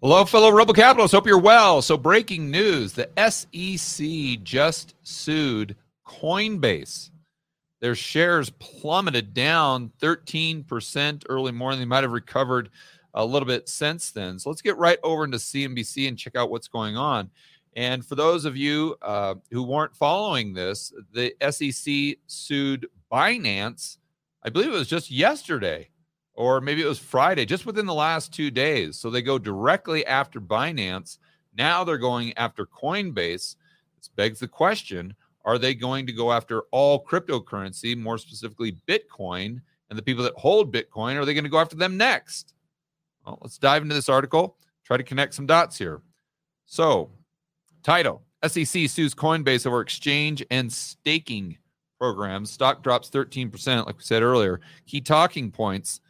Hello, fellow Rebel Capitalists. Hope you're well. So, breaking news, the SEC just sued Coinbase. Their shares plummeted down 13% early morning. They might have recovered a little bit since then. So let's get right over into CNBC and check out what's going on. And for those of you who weren't following this, the SEC sued Binance. I believe it was just yesterday, or maybe it was Friday, just within the last 2 days. So they go directly after Binance. Now they're going after Coinbase. This begs the question, are they going to go after all cryptocurrency, more specifically Bitcoin, and the people that hold Bitcoin? Are they going to go after them next? Well, let's dive into this article, try to connect some dots here. So, title, SEC sues Coinbase over exchange and staking programs. Stock drops 13%, like we said earlier. Key talking points,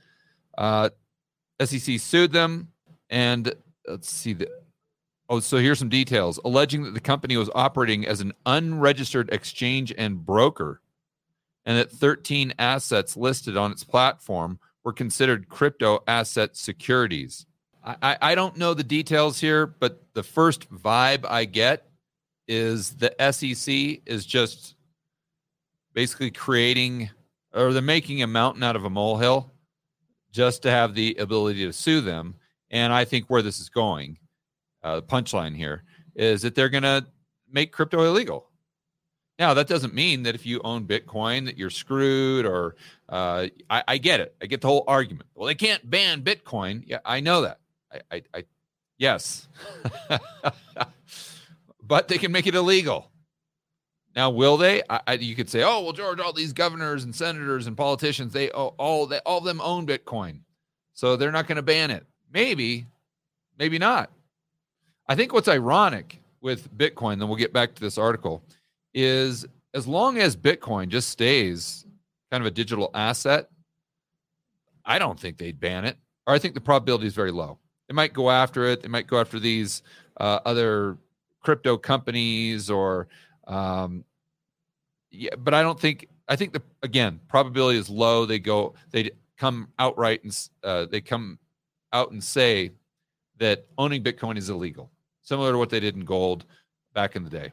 SEC sued them, and let's see the... Oh, so here's some details. Alleging that the company was operating as an unregistered exchange and broker, and that 13 assets listed on its platform were considered crypto asset securities. I don't know the details here, but the first vibe I get is the SEC is just basically creating, or they're making a mountain out of a molehill just to have the ability to sue them. And I think where this is going, the punchline here is that they're going to make crypto illegal. Now, that doesn't mean that if you own Bitcoin that you're screwed, or I get it. I get the whole argument. Well, they can't ban Bitcoin. Yeah, I know that. I yes, but they can make it illegal. Now, will they? You could say, oh, well, George, all these governors and senators and politicians, they all of them own Bitcoin, so they're not going to ban it. Maybe, maybe not. I think what's ironic with Bitcoin, then we'll get back to this article, is as long as Bitcoin just stays kind of a digital asset, I don't think they'd ban it, or I think the probability is very low. They might go after it. They might go after these other crypto companies, or yeah, but I don't think. I think the probability is low. They come outright and they come out and say that owning Bitcoin is illegal, similar to what they did in gold back in the day.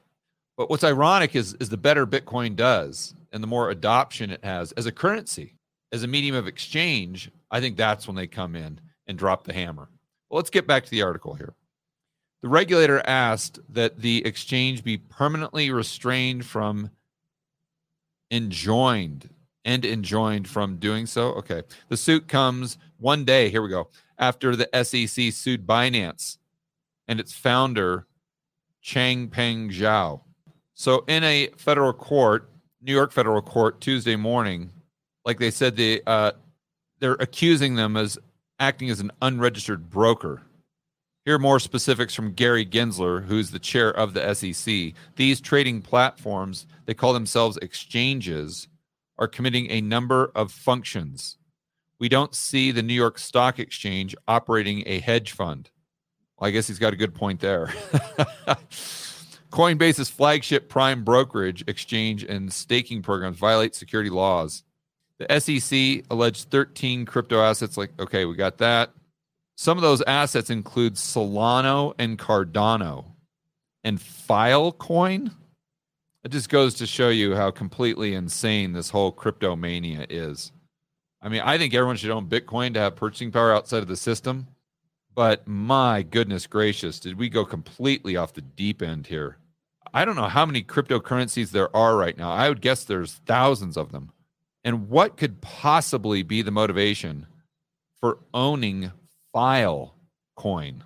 But what's ironic is the better Bitcoin does and the more adoption it has as a currency, as a medium of exchange, I think that's when they come in and drop the hammer. Well, let's get back to the article here. The regulator asked that the exchange be permanently restrained from enjoined from doing so. Okay. The suit comes one day, here we go, after the SEC sued Binance and its founder, Changpeng Zhao. So in a federal court, New York federal court, Tuesday morning, like they said, they're accusing them as acting as an unregistered broker. Here are more specifics from Gary Gensler, who's the chair of the SEC. These trading platforms, they call themselves exchanges, are committing a number of functions. We don't see the New York Stock Exchange operating a hedge fund. Well, I guess he's got a good point there. Coinbase's flagship prime brokerage, exchange, and staking programs violate security laws. The SEC alleged 13 crypto assets. Like, okay, we got that. Some of those assets include Solana and Cardano and Filecoin. It just goes to show you how completely insane this whole crypto mania is. I mean, I think everyone should own Bitcoin to have purchasing power outside of the system. But my goodness gracious, did we go completely off the deep end here? I don't know how many cryptocurrencies there are right now. I would guess there's thousands of them. And what could possibly be the motivation for owning Filecoin?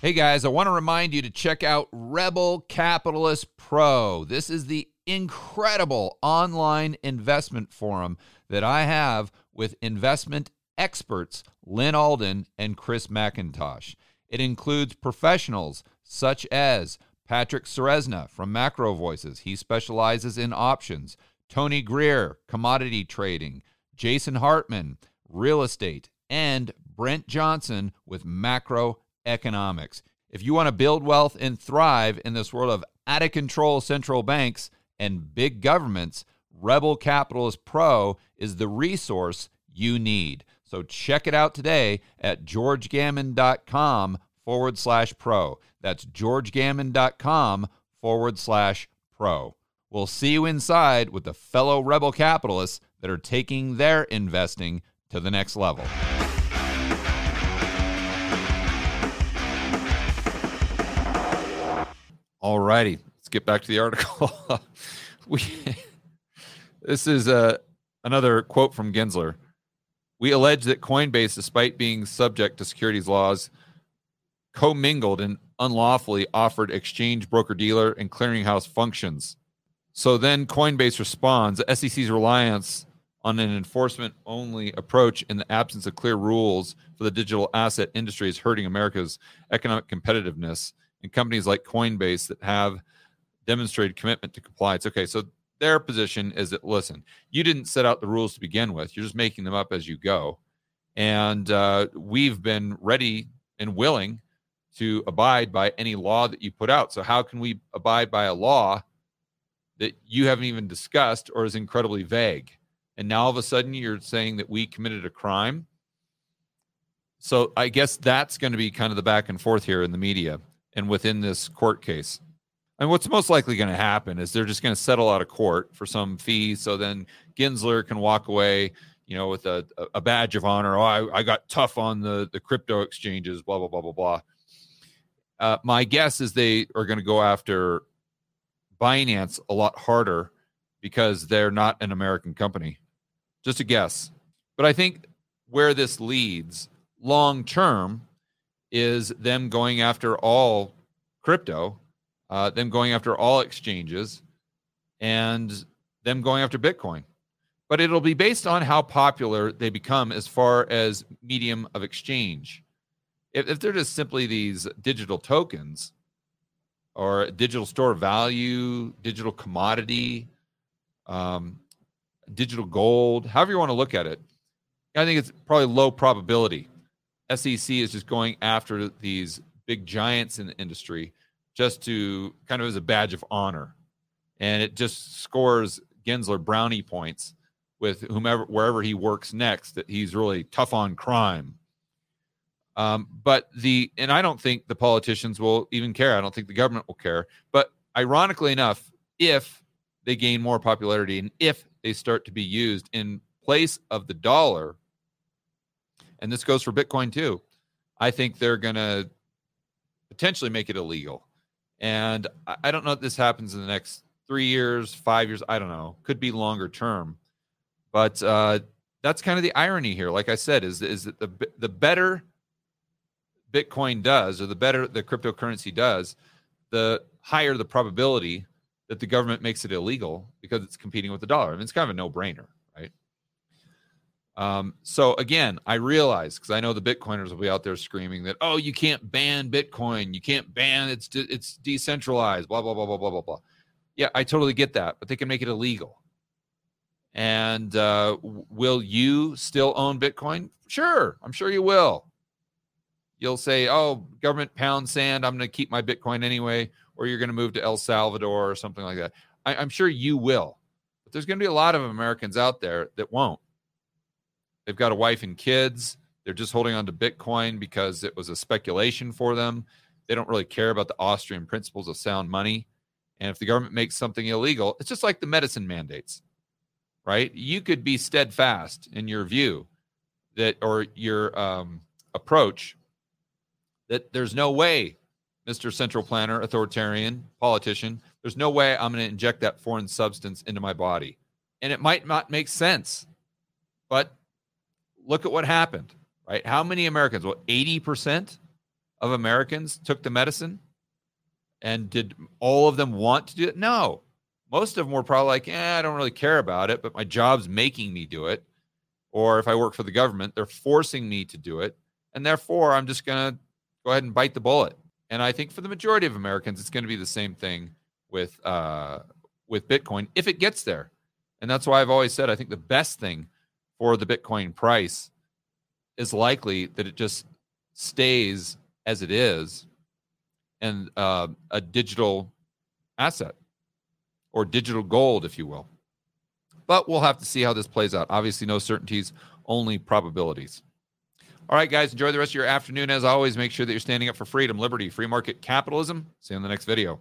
Hey guys, I want to remind you to check out Rebel Capitalist Pro. This is the incredible online investment forum that I have with investment experts Lynn Alden and Chris MacIntosh. It includes professionals such as Patrick Ceresna from Macro Voices. He specializes in options. Tony Greer, commodity trading. Jason Hartman, real estate. And Brent Johnson with Macro Economics. If you want to build wealth and thrive in this world of out-of-control central banks and big governments, Rebel Capitalist Pro is the resource you need. So check it out today at georgegammon.com/pro. That's georgegammon.com/pro. We'll see you inside with the fellow Rebel Capitalists that are taking their investing to the next level. All righty, let's get back to the article. This is another quote from Gensler. We allege that Coinbase, despite being subject to securities laws, commingled and unlawfully offered exchange, broker-dealer, and clearinghouse functions. So then Coinbase responds, the SEC's reliance on an enforcement-only approach in the absence of clear rules for the digital asset industry is hurting America's economic competitiveness and companies like Coinbase that have demonstrated commitment to compliance. Okay, so their position is that, listen, you didn't set out the rules to begin with. You're just making them up as you go. And we've been ready and willing to abide by any law that you put out. So how can we abide by a law that you haven't even discussed or is incredibly vague? And now all of a sudden you're saying that we committed a crime. So I guess that's going to be kind of the back and forth here in the media and within this court case. And what's most likely going to happen is they're just going to settle out of court for some fee. So then Gensler can walk away, you know, with a badge of honor. Oh, I got tough on the crypto exchanges, blah, blah, blah, blah, blah. My guess is they are going to go after Binance a lot harder because they're not an American company. Just a guess. But I think where this leads long term is them going after all crypto, them going after all exchanges, and them going after Bitcoin. But it'll be based on how popular they become as far as medium of exchange. If they're just simply these digital tokens or digital store value, digital commodity, digital gold, however you want to look at it, I think it's probably low probability. SEC is just going after these big giants in the industry just to kind of as a badge of honor. And it just scores Gensler brownie points with whomever, wherever he works next, that he's really tough on crime. But I don't think the politicians will even care. I don't think the government will care. But ironically enough, if they gain more popularity and if they start to be used in place of the dollar, and this goes for Bitcoin too, I think they're going to potentially make it illegal. And I don't know if this happens in the next 3 years, 5 years. I don't know. Could be longer term. But that's kind of the irony here. Like I said, is that the better Bitcoin does, or the better the cryptocurrency does, the higher the probability that the government makes it illegal because it's competing with the dollar. I mean, it's kind of a no-brainer, right? So again, I realize, because I know the Bitcoiners will be out there screaming that, oh, you can't ban Bitcoin, you can't ban it's decentralized, blah, blah, blah, blah, blah, blah, blah. Yeah, I totally get that, but they can make it illegal. And will you still own Bitcoin? Sure, I'm sure you will. You'll say, oh, government pound sand, I'm going to keep my Bitcoin anyway, or you're going to move to El Salvador or something like that. I'm sure you will. But there's going to be a lot of Americans out there that won't. They've got a wife and kids. They're just holding on to Bitcoin because it was a speculation for them. They don't really care about the Austrian principles of sound money. And if the government makes something illegal, it's just like the medicine mandates, right? You could be steadfast in your view that, or your approach, that there's no way, Mr. Central Planner, authoritarian, politician, there's no way I'm going to inject that foreign substance into my body. And it might not make sense, but look at what happened, right? How many Americans, 80% of Americans took the medicine? And did all of them want to do it? No. Most of them were probably like, I don't really care about it, but my job's making me do it. Or if I work for the government, they're forcing me to do it. And therefore, I'm just going to go ahead and bite the bullet. And I think for the majority of Americans, it's going to be the same thing with Bitcoin if it gets there. And that's why I've always said I think the best thing for the Bitcoin price is likely that it just stays as it is and a digital asset or digital gold, if you will. but we'll have to see how this plays out. Obviously, no certainties, only probabilities. All right, guys, enjoy the rest of your afternoon. As always, make sure that you're standing up for freedom, liberty, free market capitalism. See you in the next video.